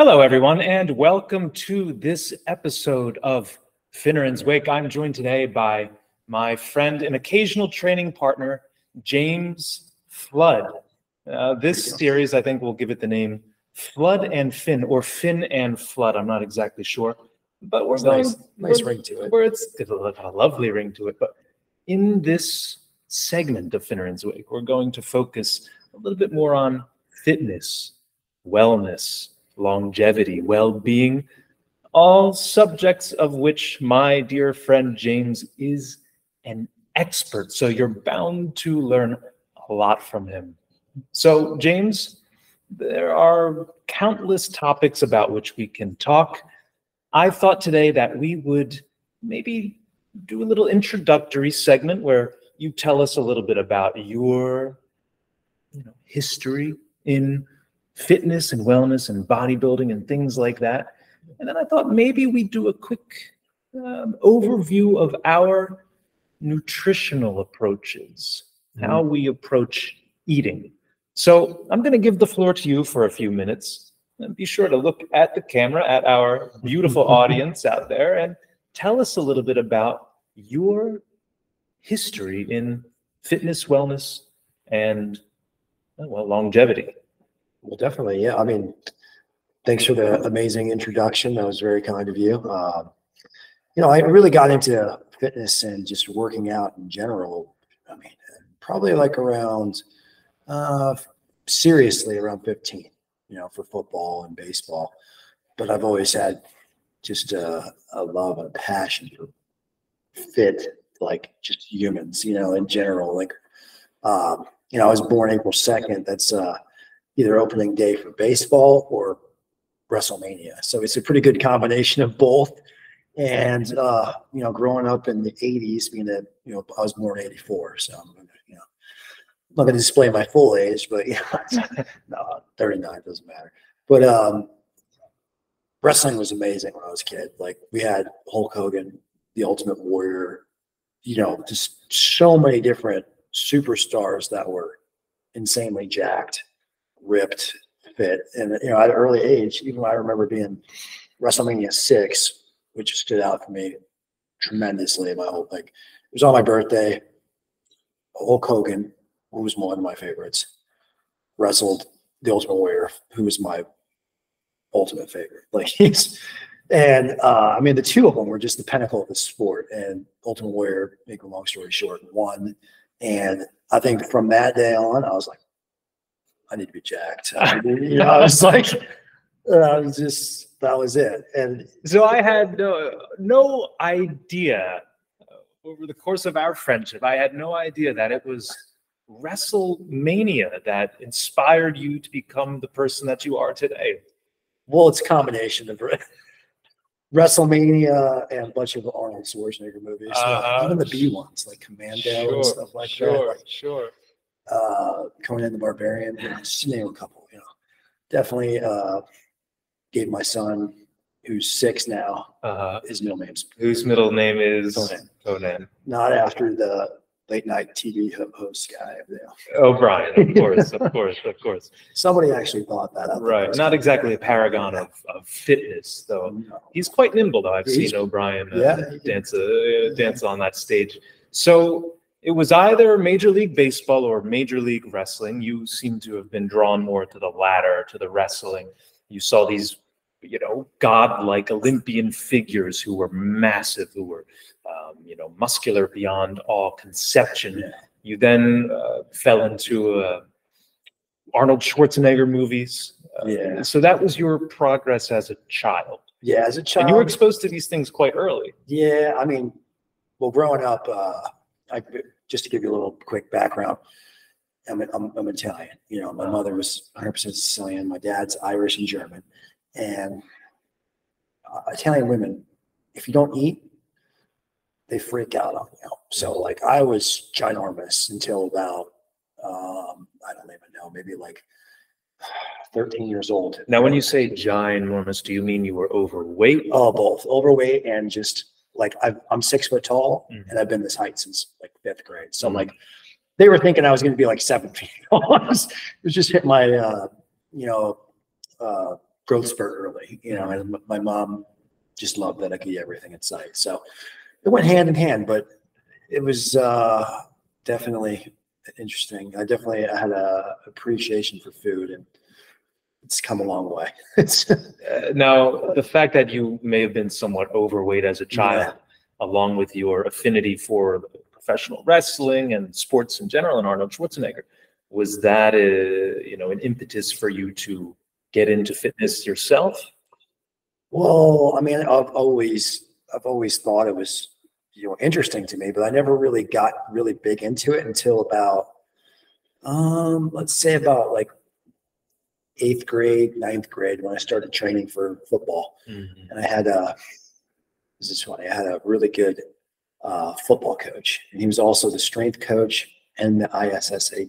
Hello, everyone, and welcome to this episode of Finneran's Wake. I'm joined today by my friend and occasional training partner, James Flood. This series, I think, we'll give it the name Flood and Finn, or Finn and Flood. I'm not exactly sure, but we're going nice ring to it. It's a lovely ring to it. But in this segment of Finneran's Wake, we're going to focus a little bit more on fitness, wellness, longevity, well-being, all subjects of which my dear friend James is an expert. So you're bound to learn a lot from him. So James, there are countless topics about which we can talk. I thought today that we would maybe do a little introductory segment where you tell us a little bit about your history in fitness and wellness and bodybuilding and things like that. And then I thought maybe we do a quick overview of our nutritional approaches, how we approach eating. So I'm going to give the floor to you for a few minutes. And be sure to look at the camera at our beautiful audience out there and tell us a little bit about your history in fitness, wellness, and, well, longevity. Well, definitely. Yeah. I mean, thanks for the amazing introduction. That was very kind of you. I really got into fitness and just working out in general. I mean, probably like around, seriously around 15, for football and baseball. But I've always had just a love and passion for fit, like just humans, in general. Like, I was born April 2nd. That's, either opening day for baseball or WrestleMania. So it's a pretty good combination of both. And, growing up in the 80s, being that, I was born in 84. So, I'm not going to display my full age, but, no, 39 doesn't matter. But wrestling was amazing when I was a kid. Like, we had Hulk Hogan, the Ultimate Warrior, just so many different superstars that were insanely jacked, ripped, fit. And at an early age, even I remember being WrestleMania 6, which stood out for me tremendously. It was on my birthday. Hulk Hogan, who was one of my favorites, wrestled the Ultimate Warrior, who was my ultimate favorite. The two of them were just the pinnacle of the sport. And Ultimate Warrior, make a long story short, won. And I think from that day on, I was like, I need to be jacked. That was it. And so I had no idea over the course of our friendship, I had no idea that it was WrestleMania that inspired you to become the person that you are today. Well, it's a combination of WrestleMania and a bunch of the Arnold Schwarzenegger movies. Even the B ones, like Commando and stuff like that. Sure. Conan the Barbarian, just to name a couple, Definitely gave my son, who's 6 now, whose middle name is Conan. Not after the late night TV host guy. O'Brien, of course. Somebody actually thought that up. Right, not exactly a paragon of fitness, though. No. He's quite nimble, though. I've seen O'Brien dance on that stage. So it was either Major League Baseball or Major League Wrestling. You seem to have been drawn more to the latter, to the wrestling. You saw these, godlike Olympian figures who were massive, who were, muscular beyond all conception. Yeah. You then fell into Arnold Schwarzenegger movies. So that was your progress as a child. Yeah, as a child. And you were exposed to these things quite early. Yeah, growing up, just to give you a little quick background, I'm Italian. My mother was 100% Sicilian. My dad's Irish and German. And Italian women, if you don't eat, they freak out on you. So, I was ginormous until about, I don't even know, maybe 13 years old. Now, when you say ginormous, do you mean you were overweight? Oh, both. Overweight and just... I'm 6 foot tall, and I've been this height since 5th grade. So they were thinking I was going to be 7 feet tall. It was just hit my, growth spurt early, you know, and my mom just loved that I could eat everything in sight. So it went hand in hand, but it was definitely interesting. I had a appreciation for food, and it's come a long way. Now, the fact that you may have been somewhat overweight as a child, yeah, along with your affinity for professional wrestling and sports in general and Arnold Schwarzenegger, was that a, you know, an impetus for you to get into fitness yourself? Well, I mean, I've always thought it was, you know, interesting to me, but I never really got really big into it until about, let's say about like 8th grade, 9th grade, when I started training for football. Mm-hmm. And I had a really good football coach, and he was also the strength coach and the ISSA,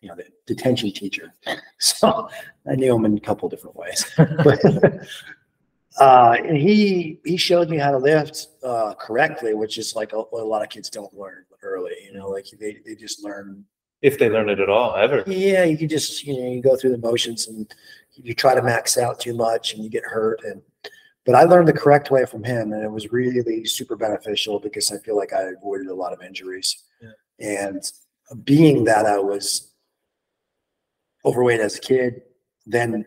you know, the detention teacher. So I knew him in a couple different ways. But, and he showed me how to lift correctly, which is like what a lot of kids don't learn early. You know, like they just learn, if they learn it at all, ever. Yeah, you can just, you know, you go through the motions and you try to max out too much and you get hurt. But I learned the correct way from him, and it was really super beneficial because I feel like I avoided a lot of injuries. Yeah. And being that I was overweight as a kid, then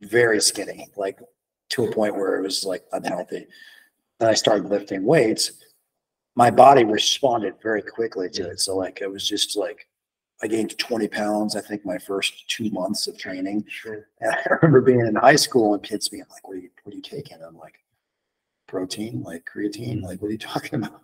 very skinny, like to a point where it was like unhealthy, and I started lifting weights, my body responded very quickly to it. So like, it was just like, I gained 20 pounds, I think, my first 2 months of training. Sure. And I remember being in high school and kids being like, what are you taking? I'm like, protein, like creatine, like, what are you talking about?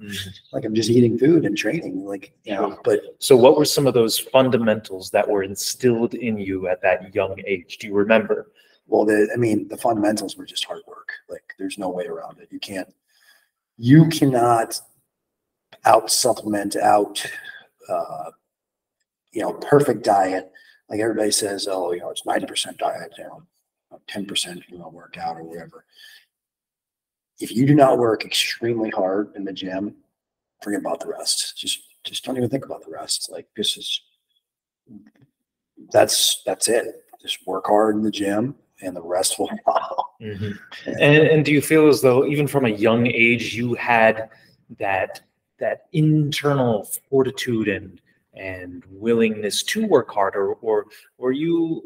Like, I'm just eating food and training, like, you know. But so what were some of those fundamentals that were instilled in you at that young age? Do you remember? Well, the fundamentals were just hard work. Like, there's no way around it. You cannot perfect diet. Like, everybody says, oh, you know, it's 90% diet, you know, 10%, you know, workout or whatever. If you do not work extremely hard in the gym, forget about the rest. Just don't even think about the rest. Like, that's it. Just work hard in the gym, and the rest will follow. Mm-hmm. And do you feel as though even from a young age you had that internal fortitude and willingness to work harder, or were you,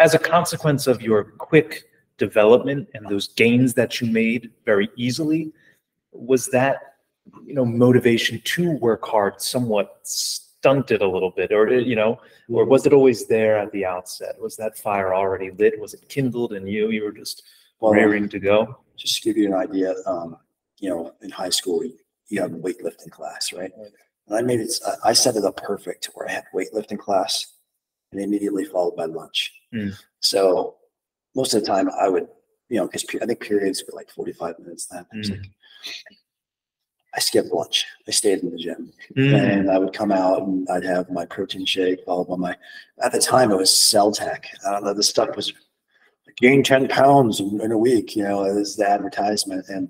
as a consequence of your quick development and those gains that you made very easily, was that, you know, motivation to work hard somewhat stunted a little bit, or, you know, or was it always there at the outset? Was that fire already lit? Was it kindled in you? You were just raring to go? Just to give you an idea, you know, in high school you have a weightlifting class, right? And I set it up perfect where I had weightlifting class and immediately followed by lunch. So most of the time I would, you know, because I think periods were like 45 minutes then. I skipped lunch. I stayed in the gym, and I would come out and I'd have my protein shake followed by at the time it was Celtec. I don't know, this stuff was like, gain 10 pounds in a week, you know, as the advertisement. And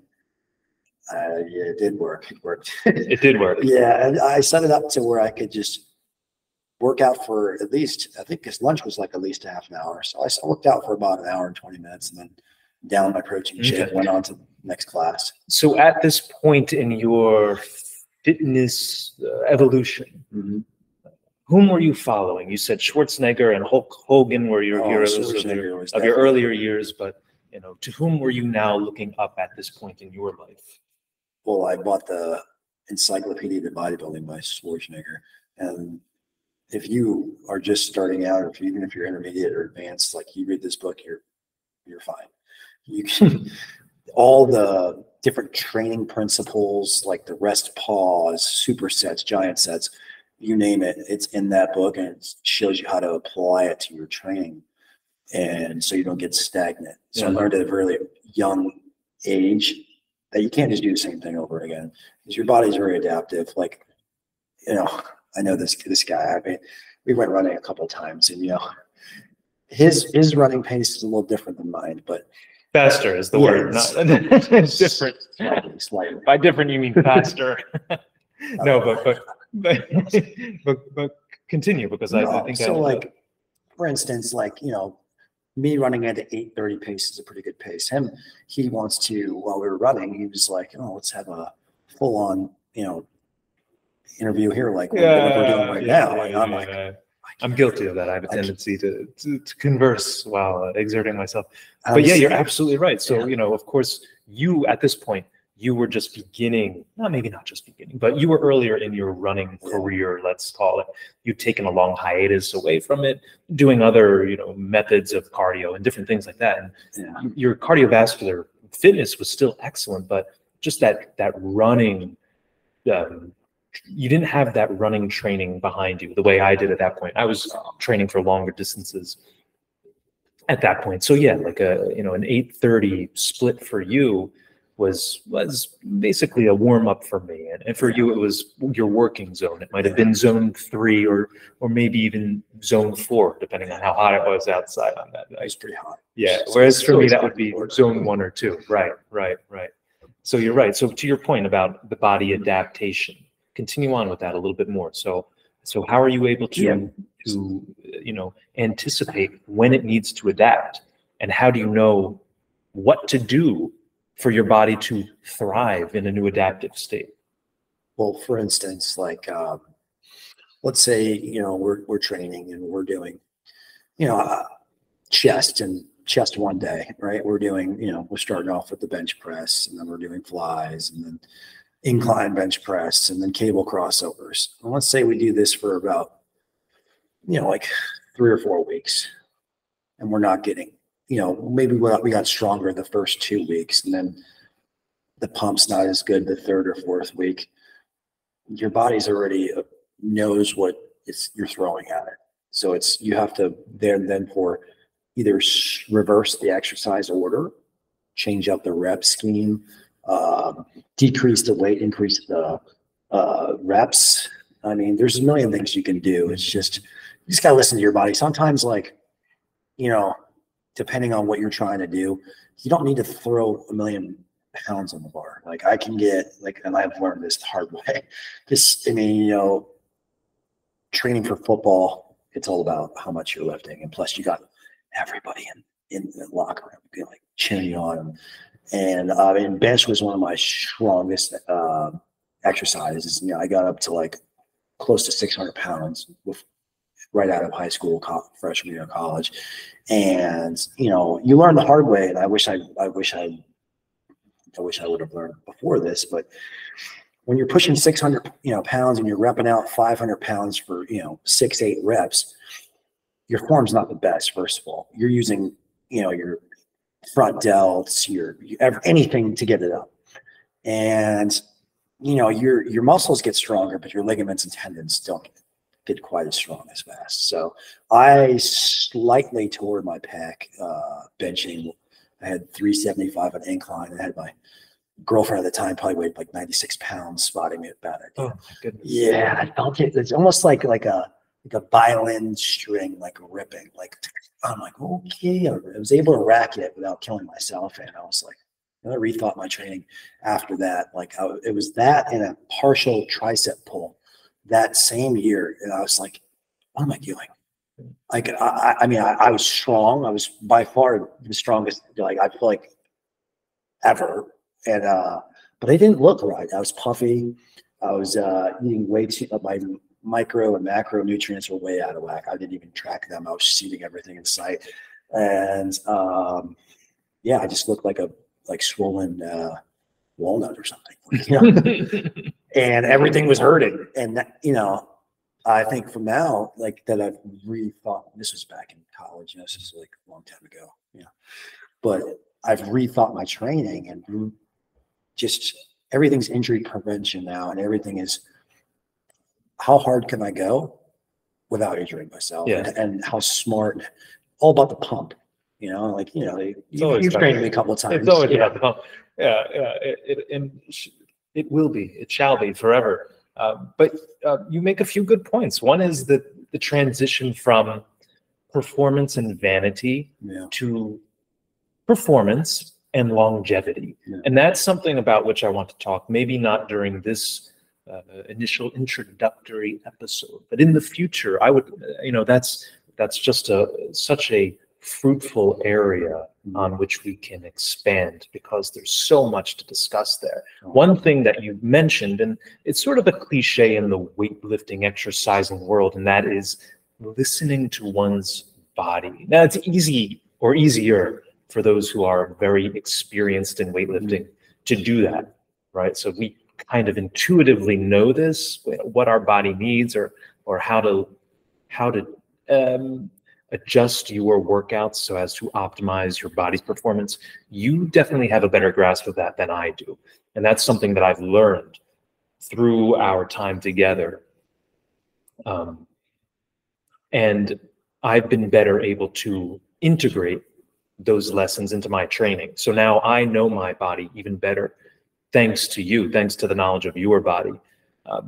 yeah, it did work. It worked. It did work. Yeah. And I set it up to where I could just work out for at least, I think because lunch was like at least a half an hour. So I worked out for about an hour and 20 minutes and then down my protein shake, went on to the next class. So at this point in your fitness evolution, whom were you following? You said Schwarzenegger and Hulk Hogan were your heroes of your earlier years, but, you know, to whom were you now looking up at this point in your life? Well, I bought the Encyclopedia of Bodybuilding by Schwarzenegger. And if you are just starting out, or even if you're intermediate or advanced, like, you read this book, you're fine. You can, all the different training principles, like the rest pause, supersets, giant sets, you name it, it's in that book, and it shows you how to apply it to your training, and so you don't get stagnant. So I learned at a really young age that you can't just do the same thing over again, because your body's very adaptive. Like, you know, I know this guy. I mean, we went running a couple of times, and, you know, his running pace is a little different than mine, but faster is the word. It's different. Slightly. By different, you mean faster. No, but continue, because I think so. Like, for instance, like, you know, me running at an 8:30 pace is a pretty good pace. Him, he wants to, while we were running, he was like, oh, let's have a full on, you know, interview here, like we're doing right now. And I'm like, I'm guilty of that. I have a tendency to converse while exerting myself. But yeah, you're absolutely right. So, you know, of course, you at this point, you were just beginning, well, maybe not just beginning, but you were earlier in your running career, let's call it. You'd taken a long hiatus away from it, doing other, you know, methods of cardio and different things like that. And your cardiovascular fitness was still excellent, but just that running, you didn't have that running training behind you the way I did at that point. I was training for longer distances at that point. So yeah, like a, you know, an 8:30 split for you was basically a warm-up for me, and for you it was your working zone. It might have been zone 3 or maybe even zone 4, depending on how hot it was outside on that night. It's pretty hot. Yeah, whereas for me that would be zone 1 or 2. Right. So you're right. So to your point about the body adaptation, continue on with that a little bit more. So how are you able to you know, anticipate when it needs to adapt, and how do you know what to do for your body to thrive in a new adaptive state? Well, for instance, like, let's say, you know, we're training and we're doing, you know, chest one day, right? We're doing, you know, we're starting off with the bench press, and then we're doing flies, and then incline bench press, and then cable crossovers. And let's say we do this for about, you know, like 3 or 4 weeks, and we're not getting, you know, maybe we got stronger the first 2 weeks, and then the pump's not as good the third or fourth week. Your body's already knows what you're throwing at it. So you have to then either reverse the exercise order, change up the rep scheme, decrease the weight, increase the reps. I mean, there's a million things you can do. It's just, you just got to listen to your body. Sometimes, like, you know, depending on what you're trying to do, you don't need to throw a million pounds on the bar. Like I can get, like, and I've learned this the hard way. I mean, you know, training for football, it's all about how much you're lifting. And plus you got everybody in the locker room, you know, like cheering on them. And bench was one of my strongest exercises. You know, I got up to like close to 600 pounds right out of high school, freshman year of college. And, you know, you learn the hard way. And I wish I would have learned before this, but when you're pushing 600, you know, pounds, and you're repping out 500 pounds for, you know, 6-8 reps, your form's not the best. First of all, you're using, you know, your front delts, anything to get it up. And, you know, your muscles get stronger, but your ligaments and tendons don't get quite as strong as fast. So I slightly tore my pack benching. I had 375 on incline. I had my girlfriend at the time probably weighed like 96 pounds spotting me about it. Oh, goodness. Yeah, I felt it. It's almost like a violin string, like ripping. Like I'm like, okay, I was able to rack it without killing myself, and I was like, I rethought my training after that. Like it was that and a partial tricep pull that same year, and I was like, what am I doing? Like, I mean, I was strong. I was by far the strongest, like, I feel like, ever. And, but I didn't look right. I was puffy. I was eating way too, my micro and macronutrients were way out of whack. I didn't even track them. I was just eating everything in sight. And, yeah, I just looked like a swollen walnut or something, you know? And everything was hurting. And that, you know, I think from now, like, that I've rethought. This was back in college, you know, this is like a long time ago. Yeah. But I've rethought my training, and just everything's injury prevention now, and everything is how hard can I go without injuring myself? Yeah. And how smart, all about the pump. You know, like, you know, you've trained me a couple of times. It's always about the pump. Yeah. It will be. It shall be forever. But you make a few good points. One is the transition from performance and vanity to performance and longevity. Yeah. And that's something about which I want to talk, maybe not during this initial introductory episode, but in the future, I would, you know, that's just such a fruitful area on which we can expand, because there's so much to discuss there. One thing that you mentioned, and it's sort of a cliche in the weightlifting exercising world, and that is listening to one's body. Now, it's easy or easier for those who are very experienced in weightlifting to do that, right? So we kind of intuitively know this, what our body needs, or how to adjust your workouts so as to optimize your body's performance. You definitely have a better grasp of that than I do. And that's something that I've learned through our time together. And I've been better able to integrate those lessons into my training. So now I know my body even better, thanks to you, thanks to the knowledge of your body.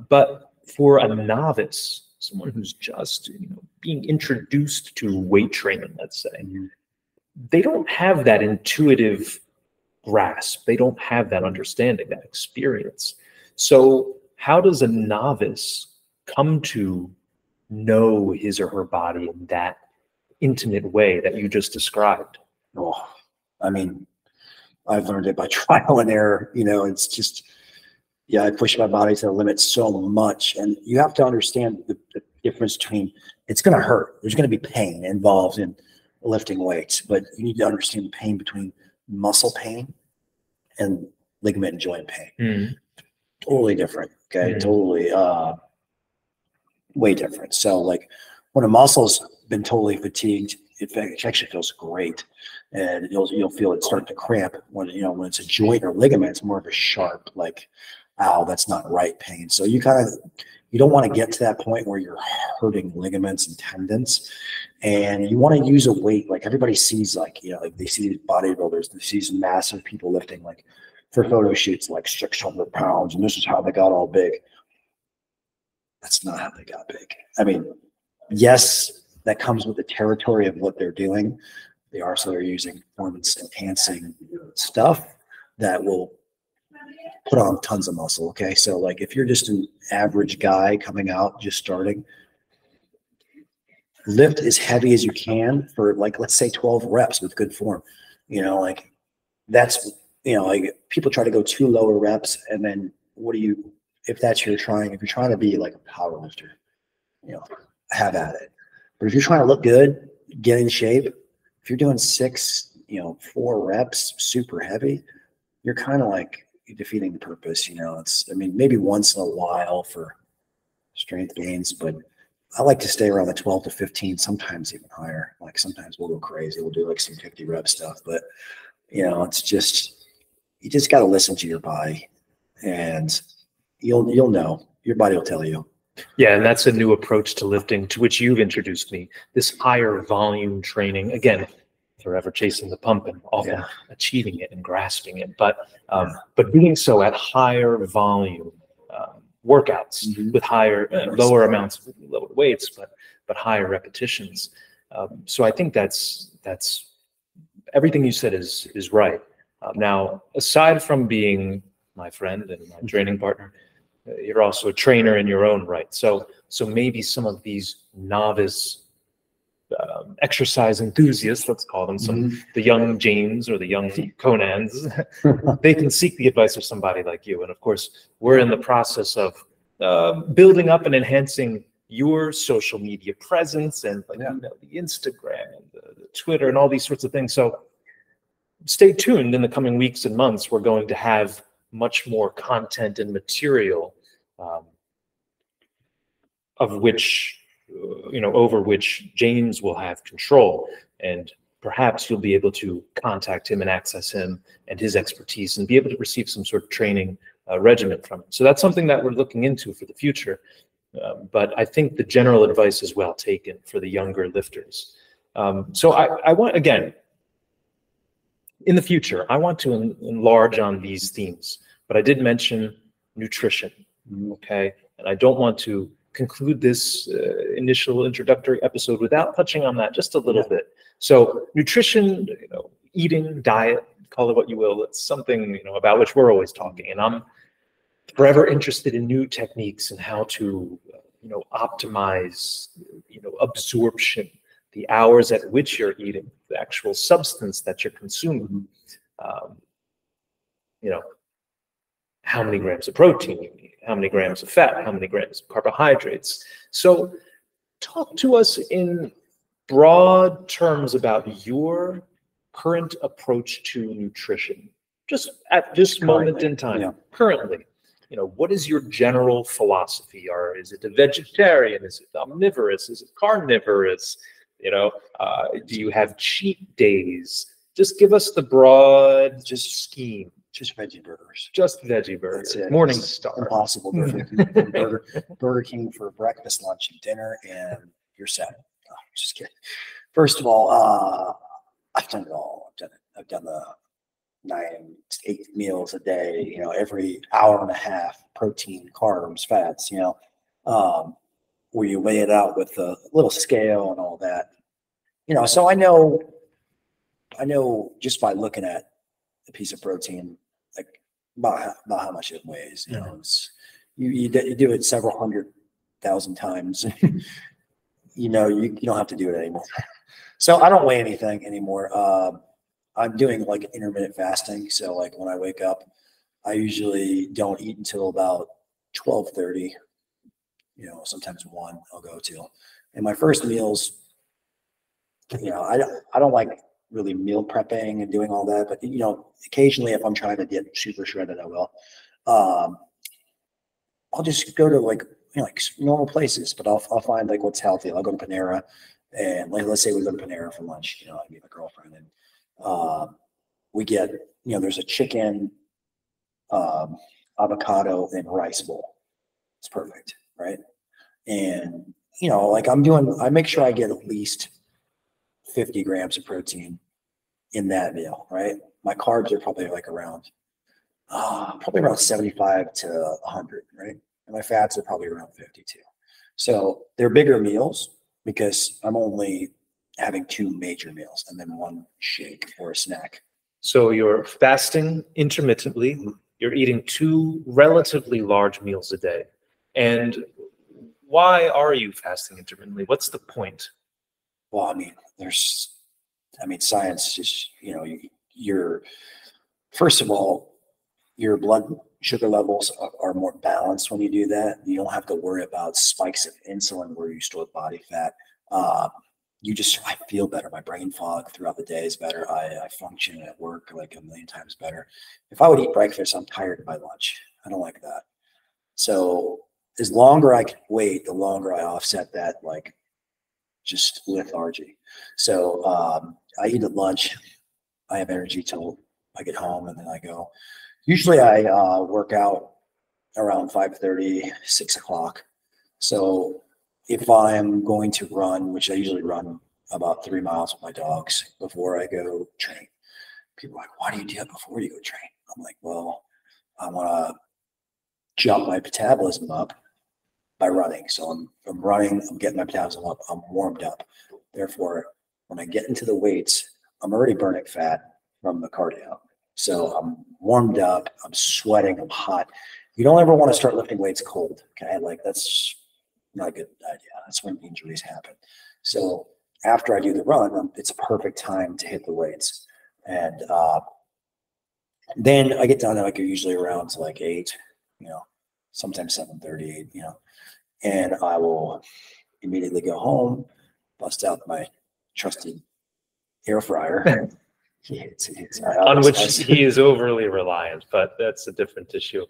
But for a novice, someone who's just being introduced to weight training, let's say, they don't have that intuitive grasp. They don't have that understanding, that experience. So how does a novice come to know his or her body in that intimate way that you just described? Oh, I mean, I've learned it by trial and error. It's just, I push my body to the limit so much. And you have to understand the difference between, it's going to hurt. There's going to be pain involved in lifting weights, but you need to understand the pain between muscle pain and ligament and joint pain. Totally different. Okay. Totally, way different. So like when a muscle's been totally fatigued, it actually feels great, and you'll feel it start to cramp. When when it's a joint or ligament, it's more of a sharp, like, ow, that's not right pain. So you don't want to get to that point where you're hurting ligaments and tendons, and you want to use a weight. Like everybody sees, like they see these bodybuilders, they see some massive people lifting, like for photo shoots, like 600 pounds, and this is how they got all big. That's not how they got big. I mean, yes, that comes with the territory of what they're doing. They're using performance enhancing stuff that will put on tons of muscle. Okay. So like if you're just an average guy coming out, just starting, lift as heavy as you can for, like, let's say 12 reps with good form. People try to go too low reps, and then if you're trying to be like a power lifter, have at it. But if you're trying to look good, get in shape, if you're doing 6, 4 reps, super heavy, you're kind of like defeating the purpose. Maybe once in a while for strength gains, but I like to stay around the 12 to 15, sometimes even higher. Like sometimes we'll go crazy. We'll do like some 50 rep stuff, but it's just, you just got to listen to your body, and you'll know. Your body will tell you. Yeah, and that's a new approach to lifting to which you've introduced me, this higher volume training. Again, forever chasing the pump and often achieving it and grasping it, but doing so at higher volume workouts with higher, lower amounts of lower weights, but higher repetitions. So I think that's everything you said is right. Now, aside from being my friend and my training partner, you're also a trainer in your own right. So maybe some of these novice exercise enthusiasts, let's call them, the young James or the young Conans, they can seek the advice of somebody like you. And of course, we're in the process of building up and enhancing your social media presence and the Instagram and the Twitter and all these sorts of things. So stay tuned. In the coming weeks and months, we're going to have much more content and material over which James will have control, and perhaps you'll be able to contact him and access him and his expertise and be able to receive some sort of training regimen from him. So that's something that we're looking into for the future. But I think the general advice is well taken for the younger lifters. So I want, again, in the future, I want to enlarge on these themes, but I did mention nutrition, okay? And I don't want to conclude this initial introductory episode without touching on that just a little bit. So nutrition, eating, diet, call it what you will, it's something about which we're always talking. And I'm forever interested in new techniques and how to optimize absorption the hours at which you're eating, the actual substance that you're consuming, you know, how many grams of protein you need, how many grams of fat, how many grams of carbohydrates. So talk to us in broad terms about your current approach to nutrition, just at this moment in time, currently. You know, what is your general philosophy? Or is it a vegetarian? Is it omnivorous? Is it carnivorous? You know, do you have cheat days? Just give us the broad scheme. Just veggie burgers. Just veggie burgers. That's it. Morning Star. Impossible burger. Burger King for breakfast, lunch, and dinner, and you're set. Oh, just kidding. First of all, I've done it all. I've done the 9 to 8 meals a day, you know, every hour and a half, protein, carbs, fats, you know, where you weigh it out with a little scale and all that, you know. So I know just by looking at a piece of protein, like about how much it weighs, you know, it's, you do it several 100,000 times, you know, you don't have to do it anymore. So I don't weigh anything anymore. I'm doing like intermittent fasting. So like when I wake up, I usually don't eat until about 12:30, you know, sometimes 1 I'll go to. And my first meals, you know, I don't like really meal prepping and doing all that, but you know, occasionally if I'm trying to get super shredded, I will. I'll just go to like, you know, like normal places, but I'll find like what's healthy. I'll go to Panera, and like, let's say we go to Panera for lunch, you know, I meet my girlfriend, and we get, you know, there's a chicken, avocado and rice bowl. It's perfect, right? And you know, like I make sure I get at least 50 grams of protein in that meal, right? My carbs are probably like around, probably around 75 to 100, right? And my fats are probably around 52. So they're bigger meals because I'm only having 2 major meals and then 1 shake or a snack. So you're fasting intermittently. You're eating 2 relatively large meals a day. And why are you fasting intermittently? What's the point? Well, I mean, science is, you know, you're, first of all, your blood sugar levels are more balanced when you do that. You don't have to worry about spikes of insulin where you store body fat. I feel better. My brain fog throughout the day is better. I function at work like a million times better. If I would eat breakfast, I'm tired by lunch. I don't like that. So as longer I can wait, the longer I offset that, like just lethargy. So I eat at lunch. I have energy till I get home, and then I go. Usually I work out around 5:30, 6 o'clock. So if I'm going to run, which I usually run about 3 miles with my dogs before I go train. People are like, why do you do that before you go train? I'm like, well, I want to jump my metabolism up by running. So I'm running, I'm getting my metabolism up, I'm warmed up. Therefore, when I get into the weights, I'm already burning fat from the cardio. So I'm warmed up, I'm sweating, I'm hot. You don't ever want to start lifting weights cold, okay? Like that's not a good idea. That's when injuries happen. So after I do the run, it's a perfect time to hit the weights. And then I get done, like usually around to like 8, you know, sometimes 7:30, 8, you know, and I will immediately go home, bust out my trusty air fryer. On which he is overly reliant, but that's a different issue.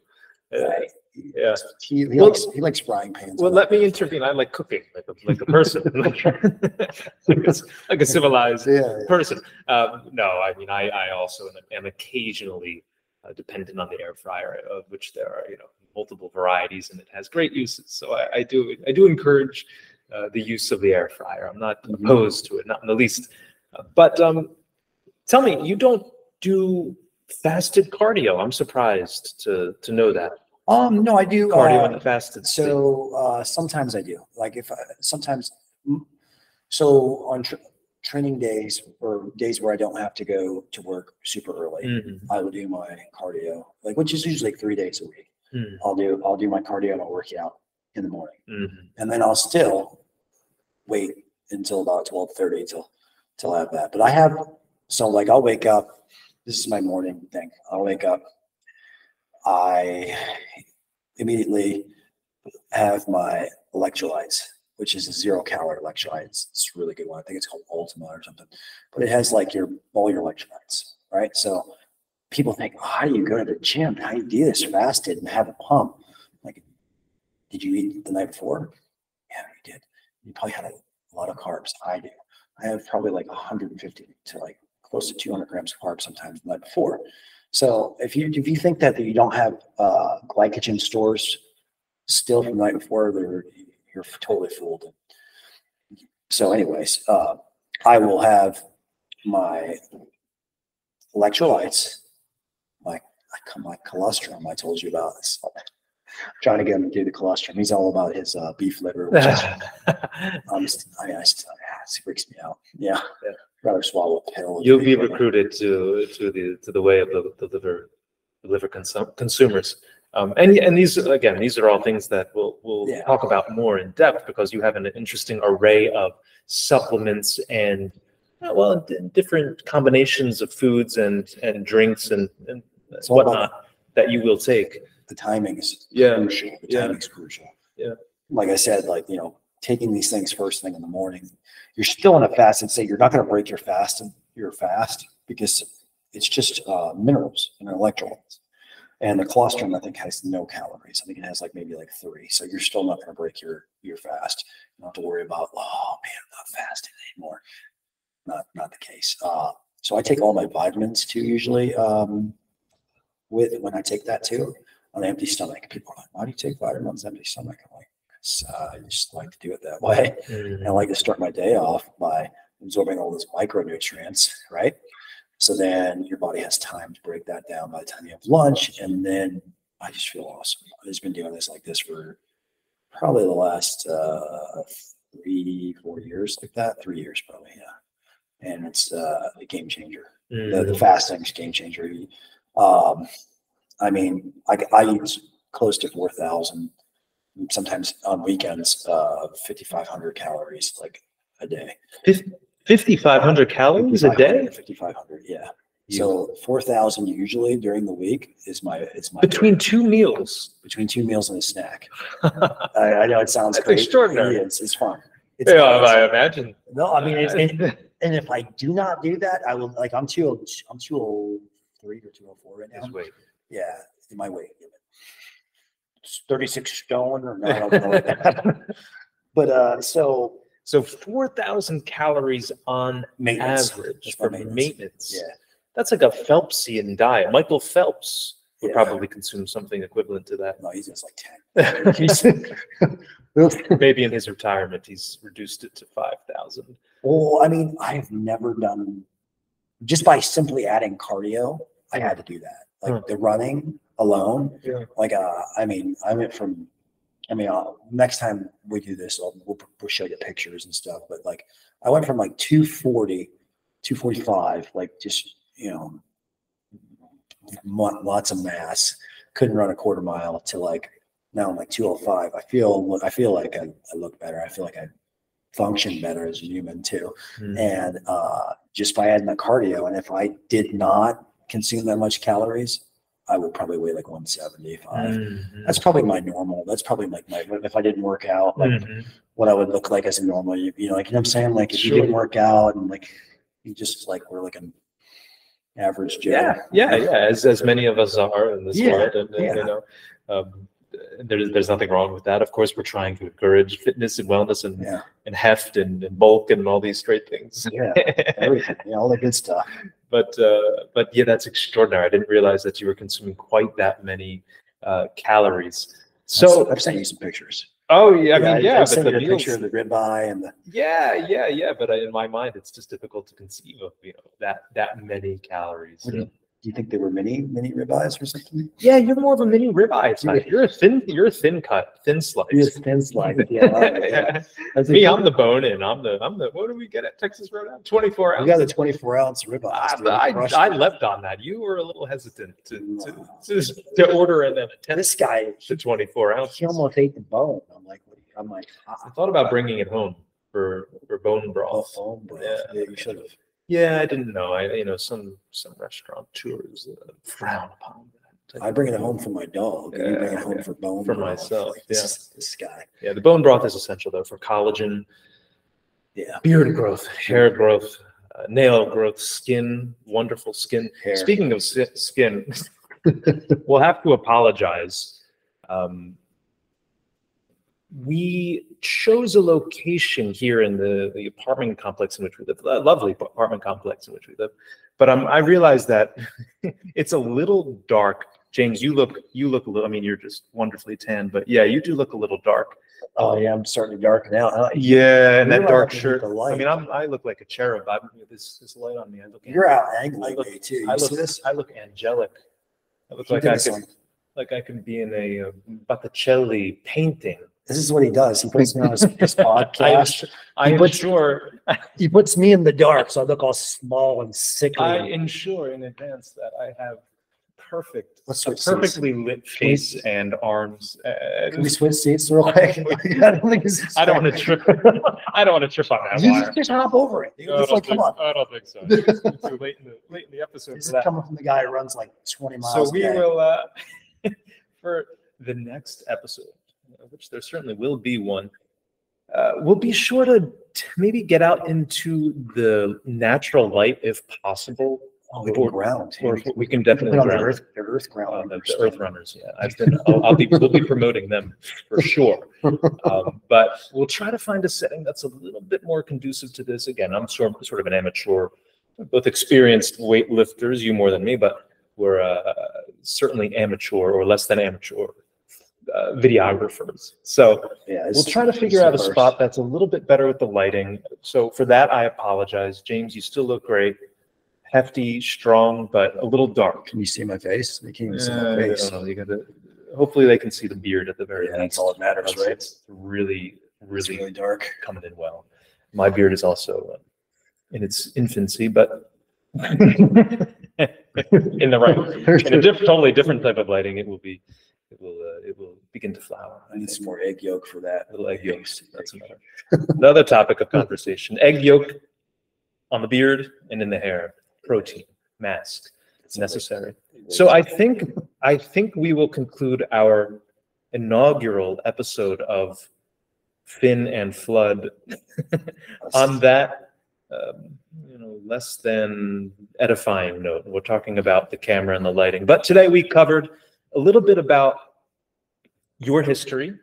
Right. Yeah, he likes frying pans. Well, let me intervene. I like cooking, like a person, like a civilized person. No, I mean, I also am occasionally dependent on the air fryer, of which there are, you know, multiple varieties, and it has great uses. So I do encourage the use of the air fryer. I'm not opposed to it, not in the least. But tell me, you don't do fasted cardio? I'm surprised to know that. No, I do cardio on the fasted. So sometimes I do. Like so on training days or days where I don't have to go to work super early, I will do my cardio, like which is usually like 3 days a week. I'll do my cardio and I'll work out in the morning, and then I'll still wait until about 12:30 till I have that. But I have, so like I'll wake up. This is my morning thing. I'll wake up. I immediately have my electrolytes, which is a zero-calorie electrolytes. It's a really good one. I think it's called Ultima or something. But it has like all your electrolytes, right? So people think, oh, how do you go to the gym? How do you do this fasted and have a pump? Like, did you eat the night before? Yeah, you did. You probably had a lot of carbs. I do. I have probably like 150 to like close to 200 grams of carbs sometimes the night before. So if you think that you don't have glycogen stores still from the night before, you're totally fooled. So anyways, I will have my electrolytes, my colostrum. I told you about this. I'm trying to get him to do the colostrum. He's all about his beef liver, which is, it freaks me out. Yeah, yeah. Rather swallow a pill. You'll be recruited to the way of the liver consumers. And these are all things that we'll talk about more in depth, because you have an interesting array of supplements and different combinations of foods and drinks and whatnot that you will take. The timing is crucial. Yeah. Like I said, taking these things first thing in the morning, you're still in a fasted state. You're not going to break your fast because it's just minerals and electrolytes. And the colostrum, I think, has no calories. I think it has maybe 3. So you're still not going to break your fast. You don't have to worry about, oh man, I'm not fasting anymore. Not the case. So I take all my vitamins too, usually. When I take that too, on an empty stomach, people are like, "Why do you take vitamins on an empty stomach?" I'm like, "I just like to do it that way, and I like to start my day off by absorbing all those micronutrients, right?" So then your body has time to break that down by the time you have lunch, and then I just feel awesome. I've just been doing this like this for probably the last 3-4 years, 3 years probably, yeah. And it's a game changer. The fasting is game changer. I eat close to 4,000, sometimes on weekends, 5,500 calories a day. 5,500 calories a day? 5,500, yeah. So 4,000 usually during the week is my between two meals and a snack. I know it sounds crazy. Extraordinary. It's fun. I imagine. No, I mean, and if I do not do that, I will. I'm 203 or 204 right now. His weight. Yeah, my weight. It's 36 stone or not. I don't know like that. But so 4,000 calories on average for maintenance. Yeah, that's like a Phelpsian diet. Michael Phelps would probably consume something equivalent to that. No, he's just 10. Maybe in his retirement, he's reduced it to 5,000. Well, I've never done, just by simply adding cardio, I had to do that. The running alone, I went from, next time we do this, we'll show you pictures and stuff, but I went from 240, 245, lots of mass, couldn't run a quarter mile to now I'm 205. I feel like I look better. I feel like I function better as a human too. And just by adding the cardio, and if I did not consume that much calories, I would probably weigh 175. That's probably my normal. That's probably if I didn't work out, what I would look like as a normal, you know what I'm saying? If you didn't work out and you just were an average Joe. Yeah. As many of us are in this world, and there's nothing wrong with that. Of course, we're trying to encourage fitness and wellness and heft and bulk and all these great things. Yeah, everything, all the good stuff. But yeah, that's extraordinary. I didn't realize that you were consuming quite that many calories. So I've sent you some pictures. Oh yeah, I sent you a picture of the ribeye and the. Yeah. But in my mind, it's just difficult to conceive of that many calories. Mm-hmm. Do you think they were mini ribeyes or something? Yeah, you're more of a mini ribeye type. You're a thin cut, thin slice. You're a thin slice. Yeah. I'm the bone in. I'm the. What do we get at Texas Roadhouse? 24 ounce. We got the 24 ounce ribeye. I leapt on that. You were a little hesitant to order and then attempt. This guy, the 24 ounce. He almost ate the bone. I thought about bringing it home. for bone broth. Oh, bone broth. Yeah, you should have. Yeah, I didn't know. I, you know, some restaurateurs frown upon that. I bring it home for my dog. Yeah, and you bring it home for bone broth. For myself, like, yeah. This guy. Yeah, the bone broth is essential though for collagen. Yeah. Beard growth, hair growth, nail growth, skin, wonderful skin. Hair. Speaking of skin, we'll have to apologize. We chose a location here in the apartment complex in which we live, a lovely apartment complex in which we live. But I realized that it's a little dark. James, you look a little. I mean, you're just wonderfully tan, but yeah, you do look a little dark. Oh yeah, I'm starting to darken out. Yeah, and that dark shirt. I mean, I look like a cherub. This light on me. I look. You're out angry too. I look angelic. I look like I can be in a Botticelli painting. This is what he does. He puts me on his podcast. He puts me in the dark, so I look all small and sickly. I ensure in advance that I have perfectly lit face and arms. Can we switch seats real quick? I don't want to trip. I don't want to trip on that. Just hop over it. I don't think so. It's too late in the episode. This is coming from the guy who runs like 20 miles. So we will for the next episode, which there certainly will be one. We'll be sure to maybe get out into the natural light if possible. Oh, we can definitely put on the Earth Runners. Yeah, we'll be promoting them for sure. But we'll try to find a setting that's a little bit more conducive to this. Again, I'm sort of an amateur, both experienced weightlifters, you more than me, but we're certainly amateur or less than amateur videographers. So yeah, we'll try to figure out a spot that's a little bit better with the lighting. So for that, I apologize. James, you still look great. Hefty, strong, but a little dark. Can you see my face? They can't even see my face. I don't know. You gotta, hopefully they can see the beard at the very end. That's all that matters, right? It's really dark. Coming in well. My beard is also in its infancy, but in a totally different type of lighting, it will begin to flower. I need some more egg yolk for that. Little egg yolks. That's another topic of conversation. Egg yolk on the beard and in the hair. Protein mask. It's necessary. So I think we will conclude our inaugural episode of Finn and Flood on that less than edifying note. We're talking about the camera and the lighting, but today we covered a little bit about your history,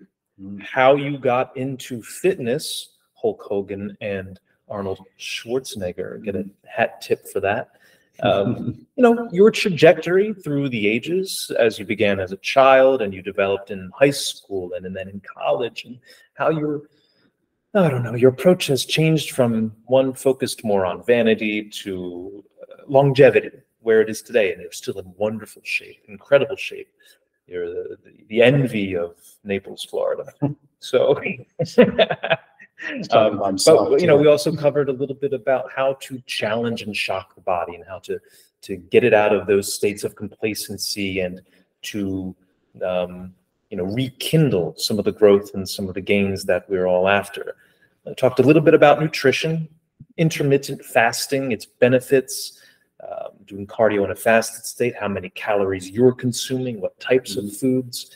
how you got into fitness, Hulk Hogan and Arnold Schwarzenegger, get a hat tip for that. Your trajectory through the ages as you began as a child and you developed in high school and then in college, and how your approach has changed from one focused more on vanity to longevity, where it is today. And you're still in wonderful shape, incredible shape. You're the envy of Naples, Florida. So... we also covered a little bit about how to challenge and shock the body and how to get it out of those states of complacency and to rekindle some of the growth and some of the gains that we're all after. I talked a little bit about nutrition, intermittent fasting, its benefits, doing cardio in a fasted state, how many calories you're consuming, what types of foods.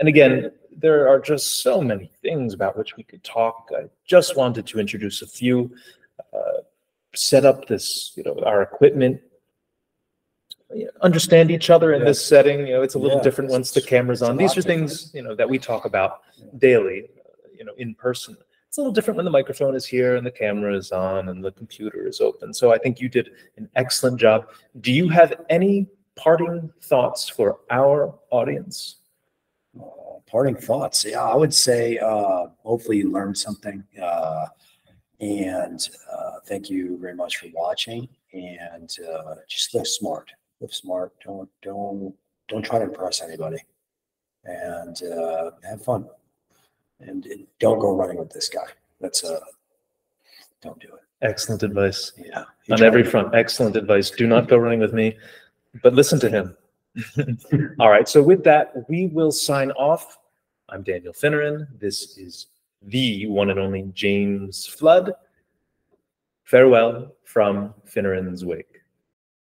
And again, there are just so many things about which we could talk. I just wanted to introduce a few, set up this, our equipment, understand each other in this setting. It's a little different once the camera's on. These are things, that we talk about daily, in person. It's a little different when the microphone is here and the camera is on and the computer is open. So I think you did an excellent job. Do you have any parting thoughts for our audience? Parting thoughts. Yeah, I would say hopefully you learned something. And thank you very much for watching. And just live smart. Live smart. Don't try to impress anybody. And have fun. And don't go running with this guy. That's don't do it. Excellent advice. Yeah. On every front. Excellent advice. Do not go running with me, but listen to him. All right, so with that, we will sign off. I'm Daniel Finneran. This is the one and only James Flood. Farewell from Finneran's Wake.